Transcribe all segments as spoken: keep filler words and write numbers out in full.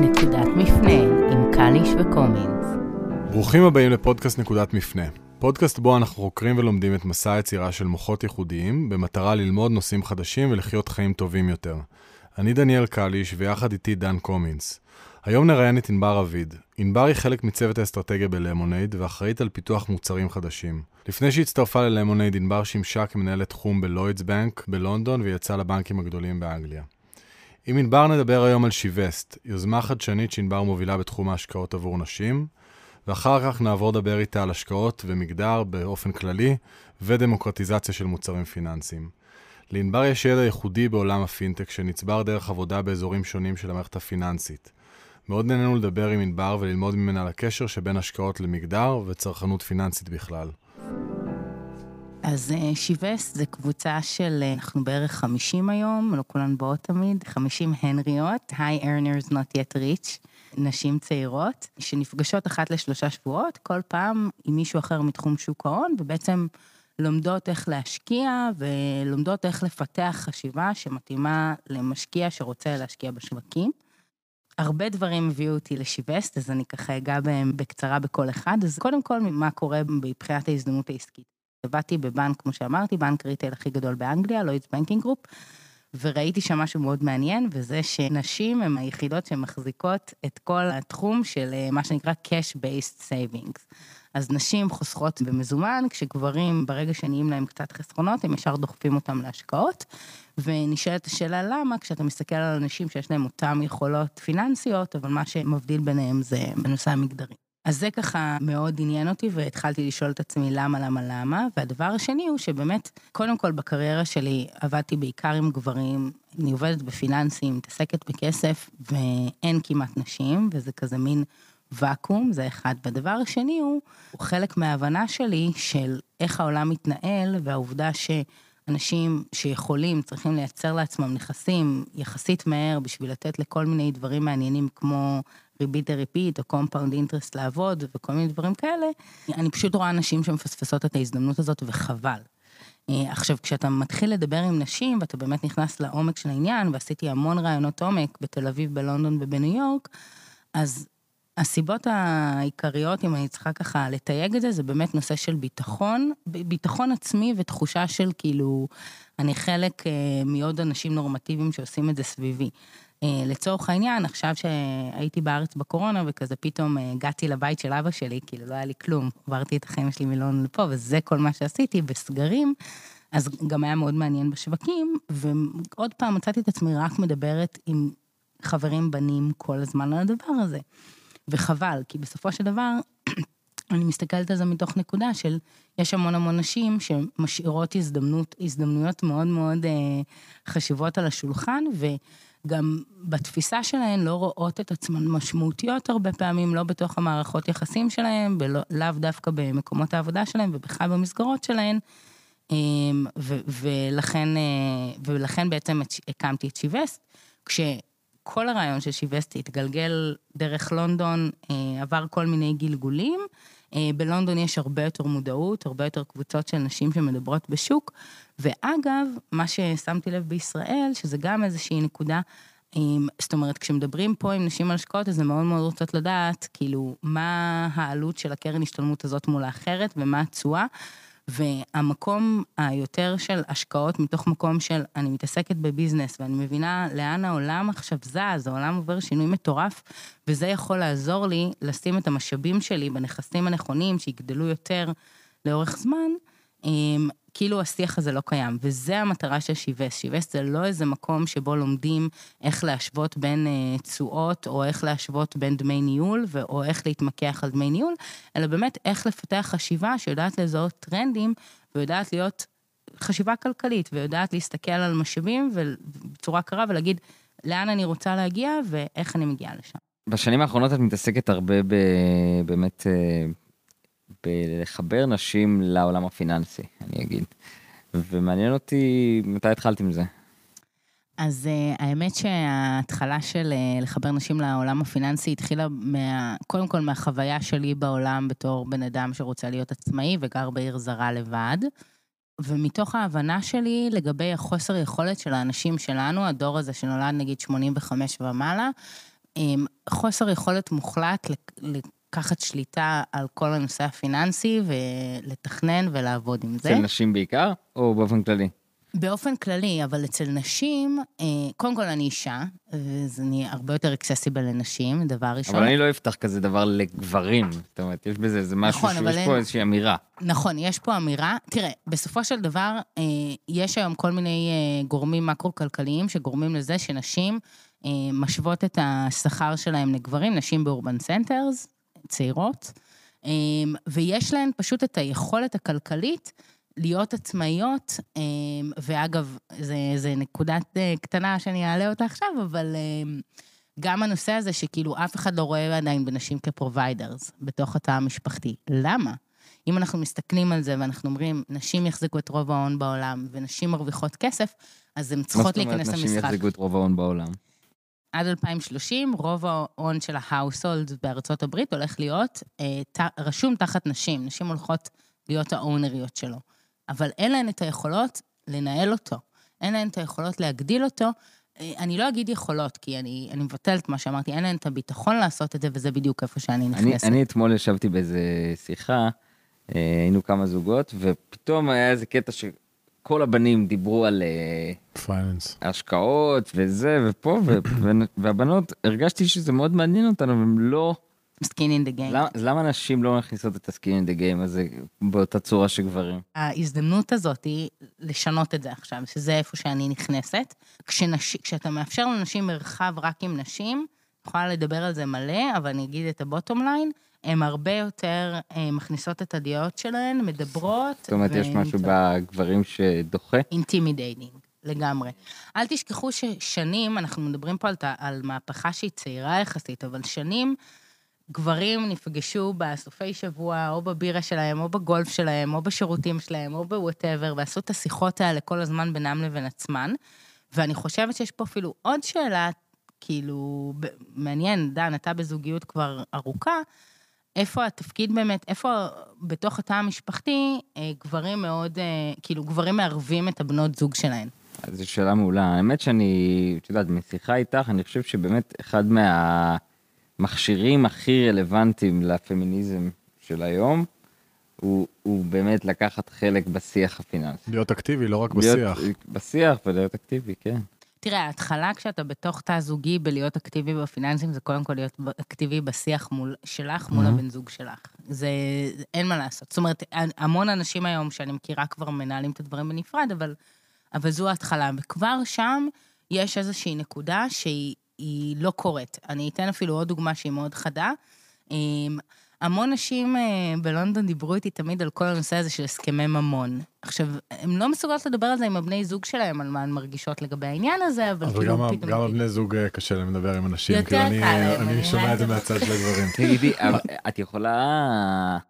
נקודת מפנה עם קליש וקומינס. ברוכים הבאים לפודקאסט נקודת מפנה. פודקאסט בו אנחנו חוקרים ולומדים את מסע היצירה של מוחות ייחודיים במטרה ללמוד נושאים חדשים ולחיות חיים טובים יותר. אני דניאל קליש ויחד איתי דן קומינס. היום נראיין את ענבר רביד. ענבר היא חלק מצוות האסטרטגיה בלמונייד ואחראית על פיתוח מוצרים חדשים. לפני שהצטרפה ללמונייד, ענבר שימשה כמנהלת תחום בלוידס בנק בלונדון ויצאה לבנקים הגדולים באנגליה. עם ענבר נדבר היום על שיבסט, יוזמה חדשנית שענבר מובילה בתחום ההשקעות עבור נשים, ואחר כך נעבור לדבר איתה על השקעות ומגדר באופן כללי ודמוקרטיזציה של מוצרים פיננסיים. לענבר יש ידע ייחודי בעולם הפינטק שנצבר דרך עבודה באזורים שונים של המערכת הפיננסית. מאוד נהנינו לדבר עם ענבר וללמוד ממנה על הקשר שבין השקעות למגדר וצרכנות פיננסית בכלל. אז שיבסט זה קבוצה של, אנחנו בערך חמישים היום, לא כולן באות תמיד, חמישים הנריות, high earners not yet rich, נשים צעירות, שנפגשות אחת לשלושה שבועות, כל פעם עם מישהו אחר מתחום שוק ההון, ובעצם לומדות איך להשקיע, ולומדות איך לפתח חשיבה שמתאימה למשקיע שרוצה להשקיע בשווקים. הרבה דברים הביאו אותי לשיבסט, אז אני ככה אגע בהם בקצרה בכל אחד, אז קודם כל מה קורה בבחינת ההזדמנות העסקית. עבדתי בבנק, כמו שאמרתי, בנק ריטייל הכי גדול באנגליה, לוידס בנקינג גרופ, וראיתי שם משהו מאוד מעניין, וזה שנשים הן היחידות שמחזיקות את כל התחום של מה שנקרא cash-based savings. אז נשים חוסכות במזומן, כשגברים ברגע שנהיים להם קצת חסכונות, הם ישר דוחפים אותם להשקעות, ונשאלת השאלה למה, כשאתה מסתכל על אנשים שיש להם אותם יכולות פיננסיות, אבל מה שמבדיל ביניהם זה בנושא המגדרי. אז זה ככה מאוד עניין אותי, והתחלתי לשאול את עצמי למה, למה, למה, והדבר השני הוא שבאמת, קודם כל בקריירה שלי עבדתי בעיקר עם גברים, אני עובדת בפיננסים, מתעסקת בכסף, ואין כמעט נשים, וזה כזה מין ואקום, זה אחד. והדבר השני הוא, הוא חלק מההבנה שלי של איך העולם מתנהל, והעובדה שאנשים שיכולים, צריכים לייצר לעצמם נכסים יחסית מהר, בשביל לתת לכל מיני דברים מעניינים כמו ריבית דריבית, או קומפאונד אינטרסט לעבוד, וכל מיני דברים כאלה, אני פשוט רואה אנשים שמפספסות את ההזדמנות הזאת, וחבל. עכשיו, כשאתה מתחיל לדבר עם נשים, ואתה באמת נכנס לעומק של העניין, ועשיתי המון רעיונות עומק, בתל אביב, בלונדון ובניו יורק, אז הסיבות העיקריות, אם אני צריכה ככה לתייג את זה, זה באמת נושא של ביטחון, ביטחון עצמי ותחושה של כאילו, אני חלק מעוד אנשים נורמטיביים שעושים את זה סביבי. לצורך העניין, עכשיו שהייתי בארץ בקורונה, וכזה פתאום הגעתי לבית של אבא שלי, כאילו לא היה לי כלום, עברתי את החיים שלי מלון לפה, וזה כל מה שעשיתי בסגרים, אז גם היה מאוד מעניין בשווקים, ועוד פעם מצאתי את עצמי רק מדברת עם חברים בנים כל הזמן על הדבר הזה. וחבל, כי בסופו של דבר, אני מסתכלת על זה מתוך נקודה של, יש המון המון נשים שמשאירות הזדמנות, הזדמנויות מאוד מאוד אה, חשיבות על השולחן, ו... גם בתפיסה שלהן לא רואות את עצמן משמעותיות הרבה פעמים, לא בתוך המערכות יחסים שלהן, לאו דווקא במקומות העבודה שלהן, ובכלל במסגרות שלהן, ו- ולכן, ולכן בעצם הקמתי את שיבסט, כשכל הרעיון של שיבסט התגלגל דרך לונדון, עבר כל מיני גלגולים, בלונדון יש הרבה יותר מודעות, הרבה יותר קבוצות של נשים שמדברות בשוק, ואגב, מה ששמתי לב בישראל, שזה גם איזושהי נקודה, זאת אומרת, כשמדברים פה עם נשים על השקעות, אז הן מאוד מאוד רוצות לדעת, כאילו, מה העלות של הקרן השתלמות הזאת מול האחרת, ומה התשואה, והמקום היותר של השקעות, מתוך מקום של, אני מתעסקת בביזנס, ואני מבינה לאן העולם עכשיו זז, העולם עובר שינוי מטורף, וזה יכול לעזור לי לשים את המשאבים שלי בנכסים הנכונים, שיגדלו יותר לאורך זמן, כאילו השיח הזה לא קיים, וזה המטרה של שיבסט. שיבסט זה לא איזה מקום שבו לומדים איך להשוות בין תשואות, או איך להשוות בין דמי ניהול, או איך להתמקח על דמי ניהול, אלא באמת איך לפתח חשיבה שיודעת לזהות טרנדים, ויודעת להיות חשיבה כלכלית, ויודעת להסתכל על משאבים בצורה קרה, ולהגיד לאן אני רוצה להגיע, ואיך אני מגיעה לשם. בשנים האחרונות את מתעסקת הרבה באמת... בלחבר נשים לעולם הפיננסי, אני אגיד. ומעניין אותי, מתי התחלת עם זה? אז האמת שההתחלה של לחבר נשים לעולם הפיננסי התחילה מה, קודם כל מהחוויה שלי בעולם בתור בן אדם שרוצה להיות עצמאי וגר בעיר זרה לבד. ומתוך ההבנה שלי לגבי החוסר יכולת של האנשים שלנו, הדור הזה שנולד נגיד שמונים וחמש ומעלה, חוסר יכולת מוחלט לקחת שליטה על כל הנושא הפיננסי, ולתכנן ולעבוד עם זה. אצל נשים בעיקר, או באופן כללי? באופן כללי, אבל אצל נשים, קודם כל אני אישה, וזה הרבה יותר אקססיבל לנשים, דבר ראשון. אבל אני לא אפתח כזה דבר לגברים, זאת אומרת, יש בזה, זה משהו שיש פה איזושהי אמירה. נכון, יש פה אמירה. תראה, בסופו של דבר, יש היום כל מיני גורמים מקרו-כלכליים, שגורמים לזה שנשים משוות את השכר שלהם לגברים, נשים באורבן סנטרס, צעירות, ויש להן פשוט את היכולת הכלכלית, להיות עצמאיות, ואגב, זה נקודת קטנה שאני אעלה אותה עכשיו, אבל גם הנושא הזה שכאילו אף אחד לא רואה עדיין בנשים כפרוביידרס, בתוך התא המשפחתי. למה? אם אנחנו מסתכלים על זה ואנחנו אומרים, נשים יחזיקו את רוב ההון בעולם, ונשים מרוויחות כסף, אז הן צריכות להיכנס למשחק. מה זאת אומרת נשים יחזיקו את רוב ההון בעולם? עד אלפיים ושלושים, רוב ההון של ההאוסולד בארצות הברית הולך להיות רשום תחת נשים. נשים הולכות להיות האונריות שלו. אבל אין להן את היכולות לנהל אותו, אין להן את היכולות להגדיל אותו, אני לא אגיד יכולות, כי אני, אני מבטלת מה שאמרתי, אין להן את הביטחון לעשות את זה, וזה בדיוק איפה שאני נכנסת. אני, אני אתמול ישבתי באיזה שיחה, היינו כמה זוגות, ופתאום היה איזה קטע שכל הבנים דיברו על Finance. השקעות וזה ופה, ו, והבנות, הרגשתי שזה מאוד מעניין אותנו, והם לא... סקין אין דה גיים. אז למה אנשים לא מכניסות את הסקין אין דה גיים הזה באותה צורה שגברים? ההזדמנות הזאת היא לשנות את זה עכשיו, שזה איפה שאני נכנסת. כשאתה מאפשר לנשים מרחב רק עם נשים, יכולה לדבר על זה מלא, אבל אני אגיד את הבוטום ליין, הן הרבה יותר מכניסות את הדעות שלהן, מדברות. זאת אומרת, יש משהו בגברים שדוחה? אינטימידייטינג, לגמרי. אל תשכחו ששנים, אנחנו מדברים פה על מהפכה שהיא צעירה יחסית, אבל שנים גברים נפגשו בסופי שבוע, או בבירה שלהם, או בגולף שלהם, או בשירותים שלהם, או בווטאבר, ועשו את השיחות האלה כל הזמן בינם לבין עצמן, ואני חושבת שיש פה אפילו עוד שאלה, כאילו, מעניין, דן, אתה בזוגיות כבר ארוכה, איפה התפקיד באמת, איפה בתוך התא המשפחתי, גברים מאוד, כאילו, גברים מערבים את הבנות זוג שלהם. אז זו שאלה מעולה. האמת שאני, את יודעת, משיחה איתך, אני חושב שבאמת אחד מה... מכשירים הכי רלוונטיים לפמיניזם של היום, הוא, הוא באמת לקחת חלק בשיח הפיננסי. להיות אקטיבי, לא רק בשיח. בשיח ולהיות אקטיבי, כן. תראה, ההתחלה כשאתה בתוך תא זוגי בלהיות אקטיבי בפיננסים, זה קודם כל להיות אקטיבי בשיח מול, שלך, מול mm-hmm. הבן זוג שלך. זה, אין מה לעשות. זאת אומרת, המון אנשים היום שאני מכירה כבר מנהלים את הדברים בנפרד, אבל, אבל זו ההתחלה. וכבר שם יש איזושהי נקודה שהיא היא לא קורית. אני אתן אפילו עוד דוגמה שהיא מאוד חדה. המון נשים בלונדון דיברו איתי תמיד על כל הנושא הזה של הסכמי ממון. עכשיו, הן לא מסוגלות לדבר על זה עם הבני זוג שלהם, על מה הן מרגישות לגבי העניין הזה, אבל... אבל גם הבני זוג קשה להם לדבר עם אנשים, כי אני שומע את זה מהצד של הגברים. תגידי, את יכולה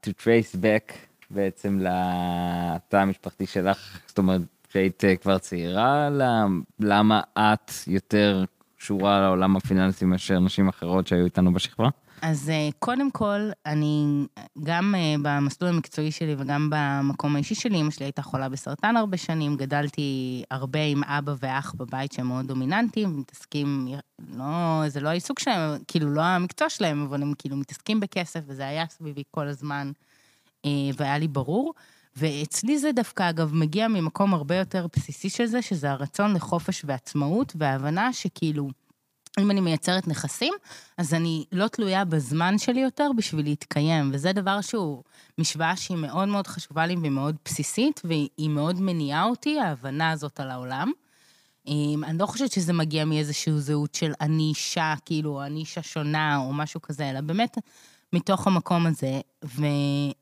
to trace back בעצם לתא המשפחתי שלך, זאת אומרת, שהיית כבר צעירה, למה את יותר... שורה לעולם הפיננסי מאשר נשים אחרות שהיו איתנו בשכבה? אז קודם כל, אני גם במסלול המקצועי שלי וגם במקום האישי שלי, אמא שלי הייתה חולה בסרטן הרבה שנים, גדלתי הרבה עם אבא ואח בבית שהם מאוד דומיננטיים, מתעסקים, לא, זה לא העיסוק שלהם, כאילו לא המקצוע שלהם, אבל הם כאילו מתעסקים בכסף, וזה היה סביבי כל הזמן, והיה לי ברור, ואצלי זה דווקא, אגב, מגיע ממקום הרבה יותר בסיסי של זה, שזה הרצון לחופש ועצמאות, וההבנה שכאילו, אם אני מייצרת נכסים, אז אני לא תלויה בזמן שלי יותר בשביל להתקיים, וזה דבר שהוא משוואה שהיא מאוד מאוד חשובה לי, והיא מאוד בסיסית, והיא מאוד מניעה אותי, ההבנה הזאת על העולם. אני לא חושבת שזה מגיע מאיזשהו זהות של אני אישה, כאילו, אני אישה שונה, או משהו כזה, אלא באמת... מתוך המקום הזה, ו...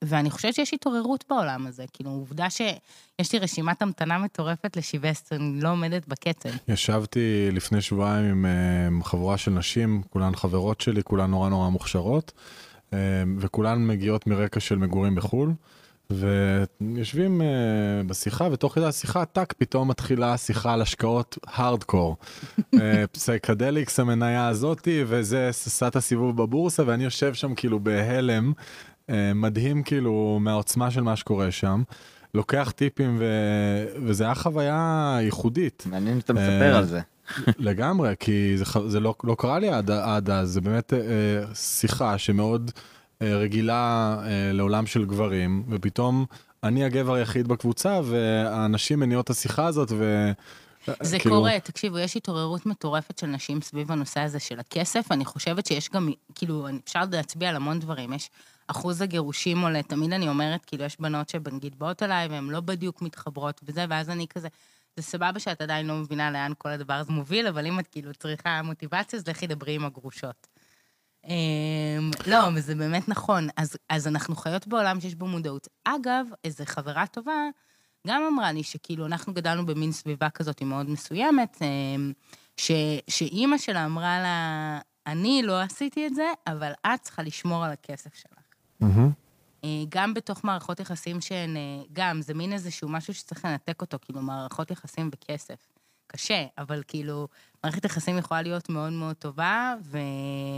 ואני חושבת שיש התעוררות בעולם הזה, כאילו, עובדה שיש לי רשימת המתנה מטורפת לשבסט, אני לא עומדת בקצב. ישבתי לפני שבועיים עם, עם חבורה של נשים, כולן חברות שלי, כולן נורא נורא מוכשרות, וכולן מגיעות מרקע של מגורים בחול, ויושבים uh, בשיחה, ותוך כדי השיחה, טק, פתאום מתחילה שיחה על השקעות הארדקור. uh, פסייקדליקס, המניה הזאתי, וזה ססת הסיבוב בבורסה, ואני יושב שם כאילו בהלם, uh, מדהים כאילו מהעוצמה של מה שקורה שם, לוקח טיפים, ו... וזה היה חוויה ייחודית. מעניין שאתה מספר uh, על זה. לגמרי, כי זה לא קרה לי עד אז, זה באמת שיחה שמאוד רגילה לעולם של גברים, ופתאום אני הגבר היחיד בקבוצה, והאנשים מניעו את השיחה הזאת, ו... זה כאילו... קורה, תקשיבו, יש התעוררות מטורפת של נשים סביב הנושא הזה של הכסף, אני חושבת שיש גם, כאילו, אפשר להצביע על המון דברים, יש אחוז הגירושים עולה, תמיד אני אומרת, כאילו, יש בנות שבנגיד באות עליי, והן לא בדיוק מתחברות וזה, ואז אני כזה, זה סבבה שאת עדיין לא מבינה לאן כל הדבר הזה מוביל, אבל אם את כאילו צריכה מוטיבציה, אז לכי דברי עם הגרושות. לא, אבל זה באמת נכון, אז, אז אנחנו חיות בעולם שיש בו מודעות. אגב, איזו חברה טובה, גם אמרה לי שכאילו אנחנו גדלנו במין סביבה כזאת מאוד מסוימת, ש, שאימא שלה אמרה לה, אני לא עשיתי את זה, אבל את צריכה לשמור על הכסף שלך. Mm-hmm. גם בתוך מערכות יחסים שהן, גם זה מין איזשהו משהו שצריך לנתק אותו, כאילו מערכות יחסים בכסף. קשה, אבל כאילו מערכת יחסים יכולה להיות מאוד מאוד טובה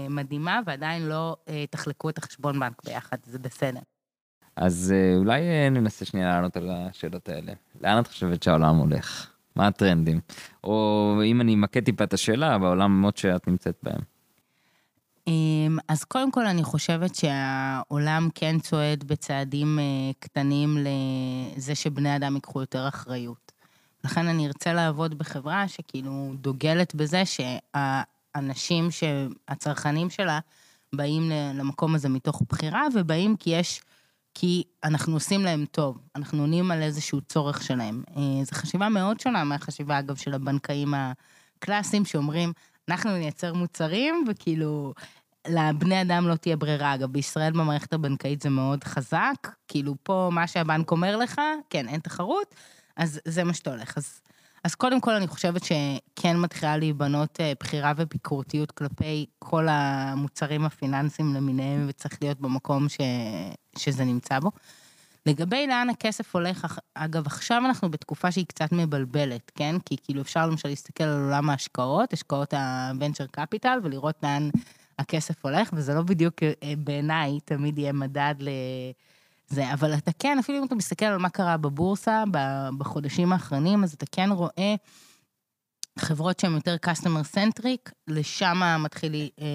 ומדהימה, ועדיין לא תחלקו את החשבון בנק ביחד, זה בסדר. אז אולי ננסה שנייה לענות על השאלות האלה. לאן את חושבת שהעולם הולך? מה הטרנדים? או אם אני אמקד טיפה את השאלה, בעולמות שאת נמצאת בהם. אז קודם כל אני חושבת שהעולם כן צועד בצעדים קטנים לזה שבני אדם ייקחו יותר אחריות. לכן אני ארצה לעבוד בחברה שכאילו דוגלת בזה שהאנשים, שהצרכנים שלה, באים למקום הזה מתוך בחירה, ובאים כי יש... כי אנחנו עושים להם טוב, אנחנו עונים על איזשהו צורך שלהם. זו חשיבה מאוד שונה מהחשיבה, אגב, של הבנקאים הקלאסיים, שאומרים, אנחנו נייצר מוצרים, וכאילו, לבני אדם לא תהיה ברירה. אגב, בישראל במערכת הבנקאית זה מאוד חזק, כאילו פה מה שהבנק אומר לך, כן, אין תחרות, אז זה מה שאתה הולך. אז, אז קודם כל אני חושבת שכן מתחילה להיבנות בחירה וביקורתיות כלפי כל המוצרים הפיננסיים למיניהם, וצריך להיות במקום ש... שזה נמצא בו. לגבי לאן הכסף הולך, אגב, עכשיו אנחנו בתקופה שהיא קצת מבלבלת, כן? כי כאילו אפשר למשל להסתכל על עולם ההשקעות, השקעות ה-Venture Capital, ולראות לאן הכסף הולך, וזה לא בדיוק בעיניי, תמיד יהיה מדד לזה, אבל אתה כן, אפילו אם אתה מסתכל על מה קרה בבורסה, בחודשים האחרונים, אז אתה כן רואה חברות שהן יותר customer-centric, לשם מתחיל לי, אה,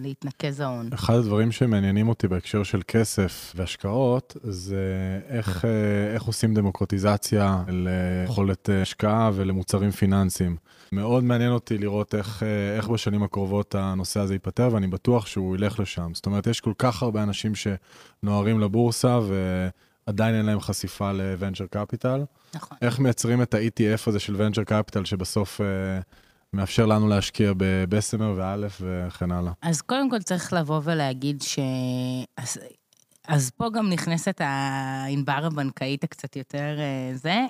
להתנקז ההון. אחד הדברים שמעניינים אותי בהקשר של כסף והשקעות, זה איך, אה, איך עושים דמוקרטיזציה ליכולת השקעה ולמוצרים פיננסיים. מאוד מעניין אותי לראות איך, אה, איך בשנים הקרובות הנושא הזה ייפתר, ואני בטוח שהוא ילך לשם. זאת אומרת, יש כל כך הרבה אנשים שנוערים לבורסה ו... עדיין אין להם חשיפה ל-Venture Capital. נכון. איך מייצרים את ה-E T F הזה של Venture Capital, שבסוף אה, מאפשר לנו להשקיע ב-בסמר ואלף וכן הלאה? אז קודם כל צריך לבוא ולהגיד ש... אז, אז פה גם נכנסת האינבר הבנקאית הקצת יותר אה, זה.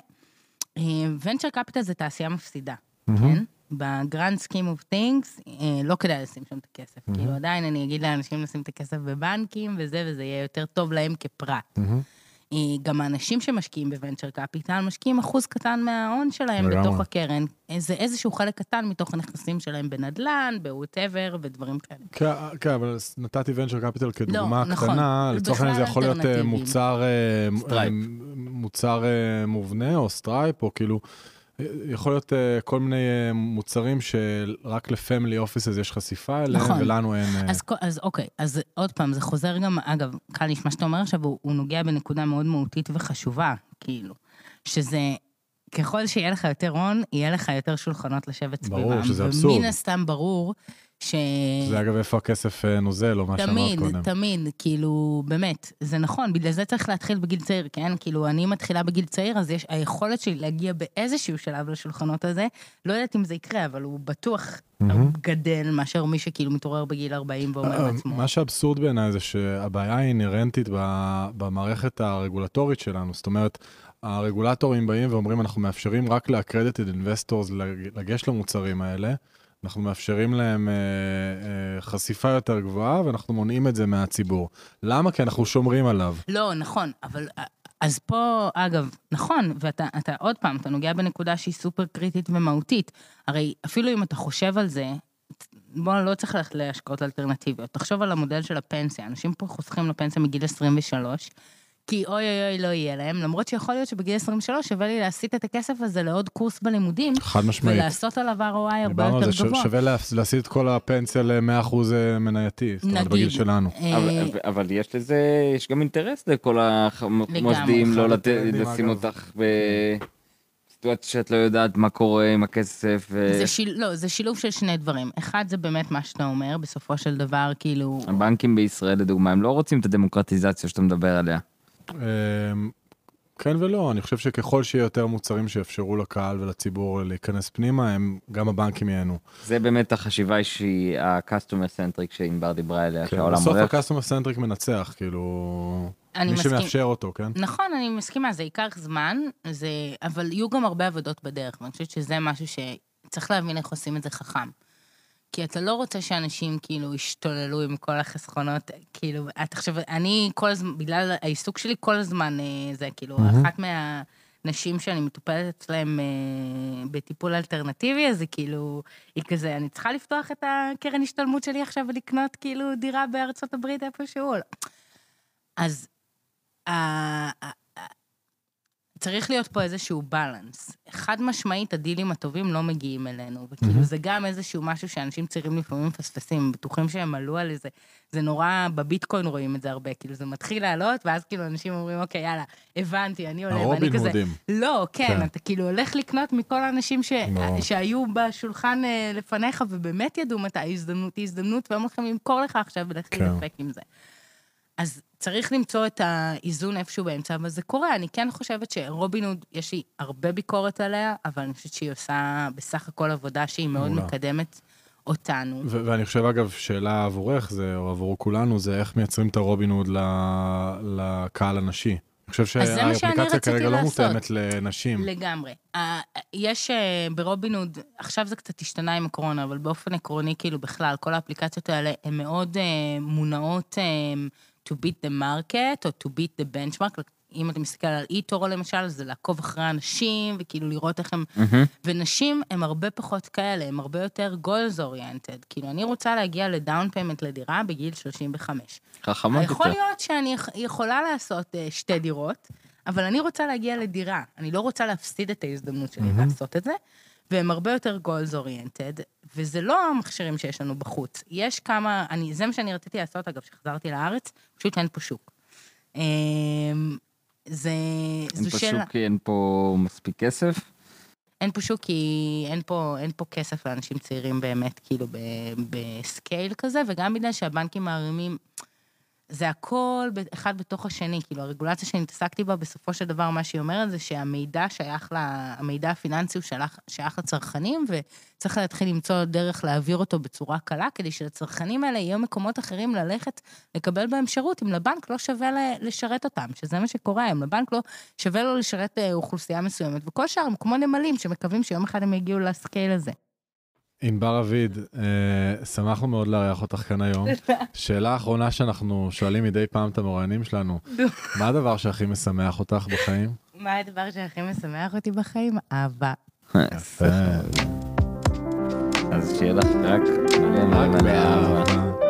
Venture Capital זה תעשייה מפסידה, mm-hmm. כן? ב-Grand Scheme of Things, אה, לא כדאי לשים שם את הכסף. Mm-hmm. כאילו עדיין אני אגיד לאנשים לשים את הכסף בבנקים וזה, וזה יהיה יותר טוב להם כפרט. Mm-hmm. גם האנשים שמשקיעים בוונצ'ר קפיטל, משקיעים אחוז קטן מההון שלהם בתוך הקרן. זה איזשהו חלק קטן מתוך הנכסים שלהם בנדלן, בווטאבר, ודברים כאלה. כן, אבל נתתי ונצ'ר קפיטל כדוגמה קטנה, לצורך העניין זה יכול להיות מוצר מובנה או סטרייפ, או כאילו, יכול להיות כל מיני מוצרים שרק לפמילי אופיס אז יש חשיפה אליהם, ולנו אין... אז אוקיי, אז עוד פעם, זה חוזר גם, אגב, קליש, מה שאתה אומר עכשיו, הוא נוגע בנקודה מאוד מהותית וחשובה, כאילו, שזה, ככל שיהיה לך יותר הון, יהיה לך יותר שולחנות לשבת סביבם. ברור, שזה אבסורד. ומן הסתם ברור ש... זה אגב איפה הכסף נוזל, או מה שאמרת קודם. תמיד, תמיד, כאילו, באמת, זה נכון, בגלל זה צריך להתחיל בגיל צעיר, כן? כאילו, אני מתחילה בגיל צעיר, אז יש היכולת שלי להגיע באיזשהו שלב לשולחנות הזה, לא יודעת אם זה יקרה, אבל הוא בטוח גדל, מאשר מי שכאילו מתעורר בגיל ארבעים ואומר לעצמו. מה שאבסורד בעיניי זה שהבעיה היא אינהרנטית במערכת הרגולטורית שלנו, זאת אומרת, הרגולטורים באים ואומרים, אנחנו מאפשרים רק ל-accredited investors לגש למוצרים האלה, אנחנו מאפשרים להם אה, אה, חשיפה יותר גבוהה, ואנחנו מונעים את זה מהציבור. למה? כי אנחנו שומרים עליו. לא, נכון, אבל אז פה, אגב, נכון, ואתה אתה, עוד פעם, אתה נוגע בנקודה שהיא סופר קריטית ומהותית. הרי אפילו אם אתה חושב על זה, בוא, לא צריך ללכת להשקעות אלטרנטיביות. תחשוב על המודל של הפנסיה. אנשים פה חוסכים לפנסיה מגיל עשרים ושלוש, כי אוי אוי אוי לא יהיה להם, למרות שיכול להיות שבגיל עשרים ושלוש שווה לי להסיט את הכסף הזה לעוד קורס בלימודים, חד משמעית. ולעשות עליו R O I הרבה יותר גבוה. שווה להסיט את כל הפנסיה ל-מאה אחוז מנייתי, זאת אומרת בגיל שלנו. אבל יש לזה, יש גם אינטרס לכל המוסדים, לא לשים אותך ב... שאת לא יודעת מה קורה עם הכסף. זה שיל... לא, זה שילוב של שני דברים. אחד, זה באמת מה שאתה אומר, בסופו של דבר, כאילו... הבנקים בישראל, לדוגמה, הם לא רוצים את הדמוקרטיזציה שאתה מדבר עליה. כן ולא, אני חושב שככל שיהיה יותר מוצרים שיאפשרו לקהל ולציבור להיכנס פנימה, הם, גם הבנקים ייהנו. זה באמת החשיבה שהיא ה-customer-centric שאינבר דיברה אליה, שהעולם הולך. בסוף ה-customer-centric מנצח, כאילו... מי שמאפשר אותו, כן? נכון, אני מסכימה, זה ייקח זמן, אבל יהיו גם הרבה עבודות בדרך, ואני חושבת שזה משהו שצריך להבין איך עושים את זה חכם. כי אתה לא רוצה שאנשים כאילו ישתוללו עם כל החסכונות, כאילו, אתה חושב, אני כל הזמן, בגלל העיסוק שלי כל הזמן, זה כאילו, mm-hmm. אחת מהנשים שאני מטופלת להם בטיפול אלטרנטיבי, אז זה כאילו, היא כזה, אני צריכה לפתוח את הקרן השתלמות שלי עכשיו ולקנות כאילו דירה בארצות הברית איפשהו, לא. אז צריך להיות פה איזשהו בלנס. חד משמעית, הדילים הטובים לא מגיעים אלינו, וכאילו זה גם איזשהו משהו שאנשים צעירים לפעמים פספסים, בטוחים שהם עלו על איזה, זה נורא, בביטקוין רואים את זה הרבה, כאילו זה מתחיל לעלות, ואז כאילו אנשים אומרים, אוקיי, יאללה, הבנתי, אני עולה, ואני כזה, לא, כן, אתה כאילו הולך לקנות מכל האנשים שהיו בשולחן לפניך, ובאמת ידעו מתי הזדמנות, הזדמנות, והם הולכים למכור לך עכשיו, ולכת לדפק עם זה. אז צריך למצוא את האיזון איפשהו באמצע, אבל זה קורה. אני כן חושבת שרובין הוד, יש לי הרבה ביקורת עליה, אבל אני חושבת שהיא עושה בסך הכל עבודה שהיא מאוד מקדמת אותנו. ואני חושב, אגב, שאלה עבורך, או עבור כולנו, זה איך מייצרים את הרובין הוד לקהל הנשי. אני חושב שהאפליקציה כרגע לא מותאמת לנשים. לגמרי. יש ברובין הוד, עכשיו זה קצת השתנה עם הקורונה, אבל באופן עקרוני, כאילו בכלל, כל האפליקציות האלה הן מאוד מונעות... to beat the market, או to beat the benchmark, אם אתה מסתכל על אי-טורו למשל, זה לעקוב אחרי אנשים, וכאילו לראות איך הם, ונשים הם הרבה פחות כאלה, הם הרבה יותר goals oriented, כאילו אני רוצה להגיע לדאון פיימנט לדירה בגיל שלושים וחמש. חכמה יותר. יכול להיות שאני יכולה לעשות שתי דירות, אבל אני רוצה להגיע לדירה, אני לא רוצה להפסיד את ההזדמנות שלי לעשות את זה, והם הרבה יותר goals oriented, וזה לא המכשירים שיש לנו בחוץ. יש כמה, אני, זה מה שאני רציתי לעשות, אגב, שחזרתי לארץ, פשוט אין פה שוק. זה, אין פה שוק כי אין פה מספיק כסף? אין פה שוק כי אין פה, אין פה כסף לאנשים צעירים באמת, כאילו, בסקייל כזה, וגם בגלל שהבנקים מערימים, זה הכל אחד בתוך השני, כאילו הרגולציה שאני התעסקתי בה, בסופו של דבר מה שהיא אומרת זה שהמידע שייך לה, המידע הפיננסי הוא שייך לצרכנים, וצריך להתחיל למצוא דרך להעביר אותו בצורה קלה, כדי שלצרכנים האלה יהיו מקומות אחרים ללכת, לקבל בהם שירות, אם לבנק לא שווה לשרת אותם, שזה מה שקורה, אם לבנק לא שווה לו לשרת אוכלוסייה מסוימת, וכל שאר הם כמו נמלים שמקווים שיום אחד הם יגיעו לסקייל הזה. ענבר רביד, שמחנו מאוד לארח אותך כאן היום. שאלה האחרונה שאנחנו שואלים מדי פעם את המוראיינים שלנו, מה הדבר שהכי משמח אותך בחיים? מה הדבר שהכי משמח אותי בחיים? אהבה. אז שיהיה לך רק מלא מלא אהבה.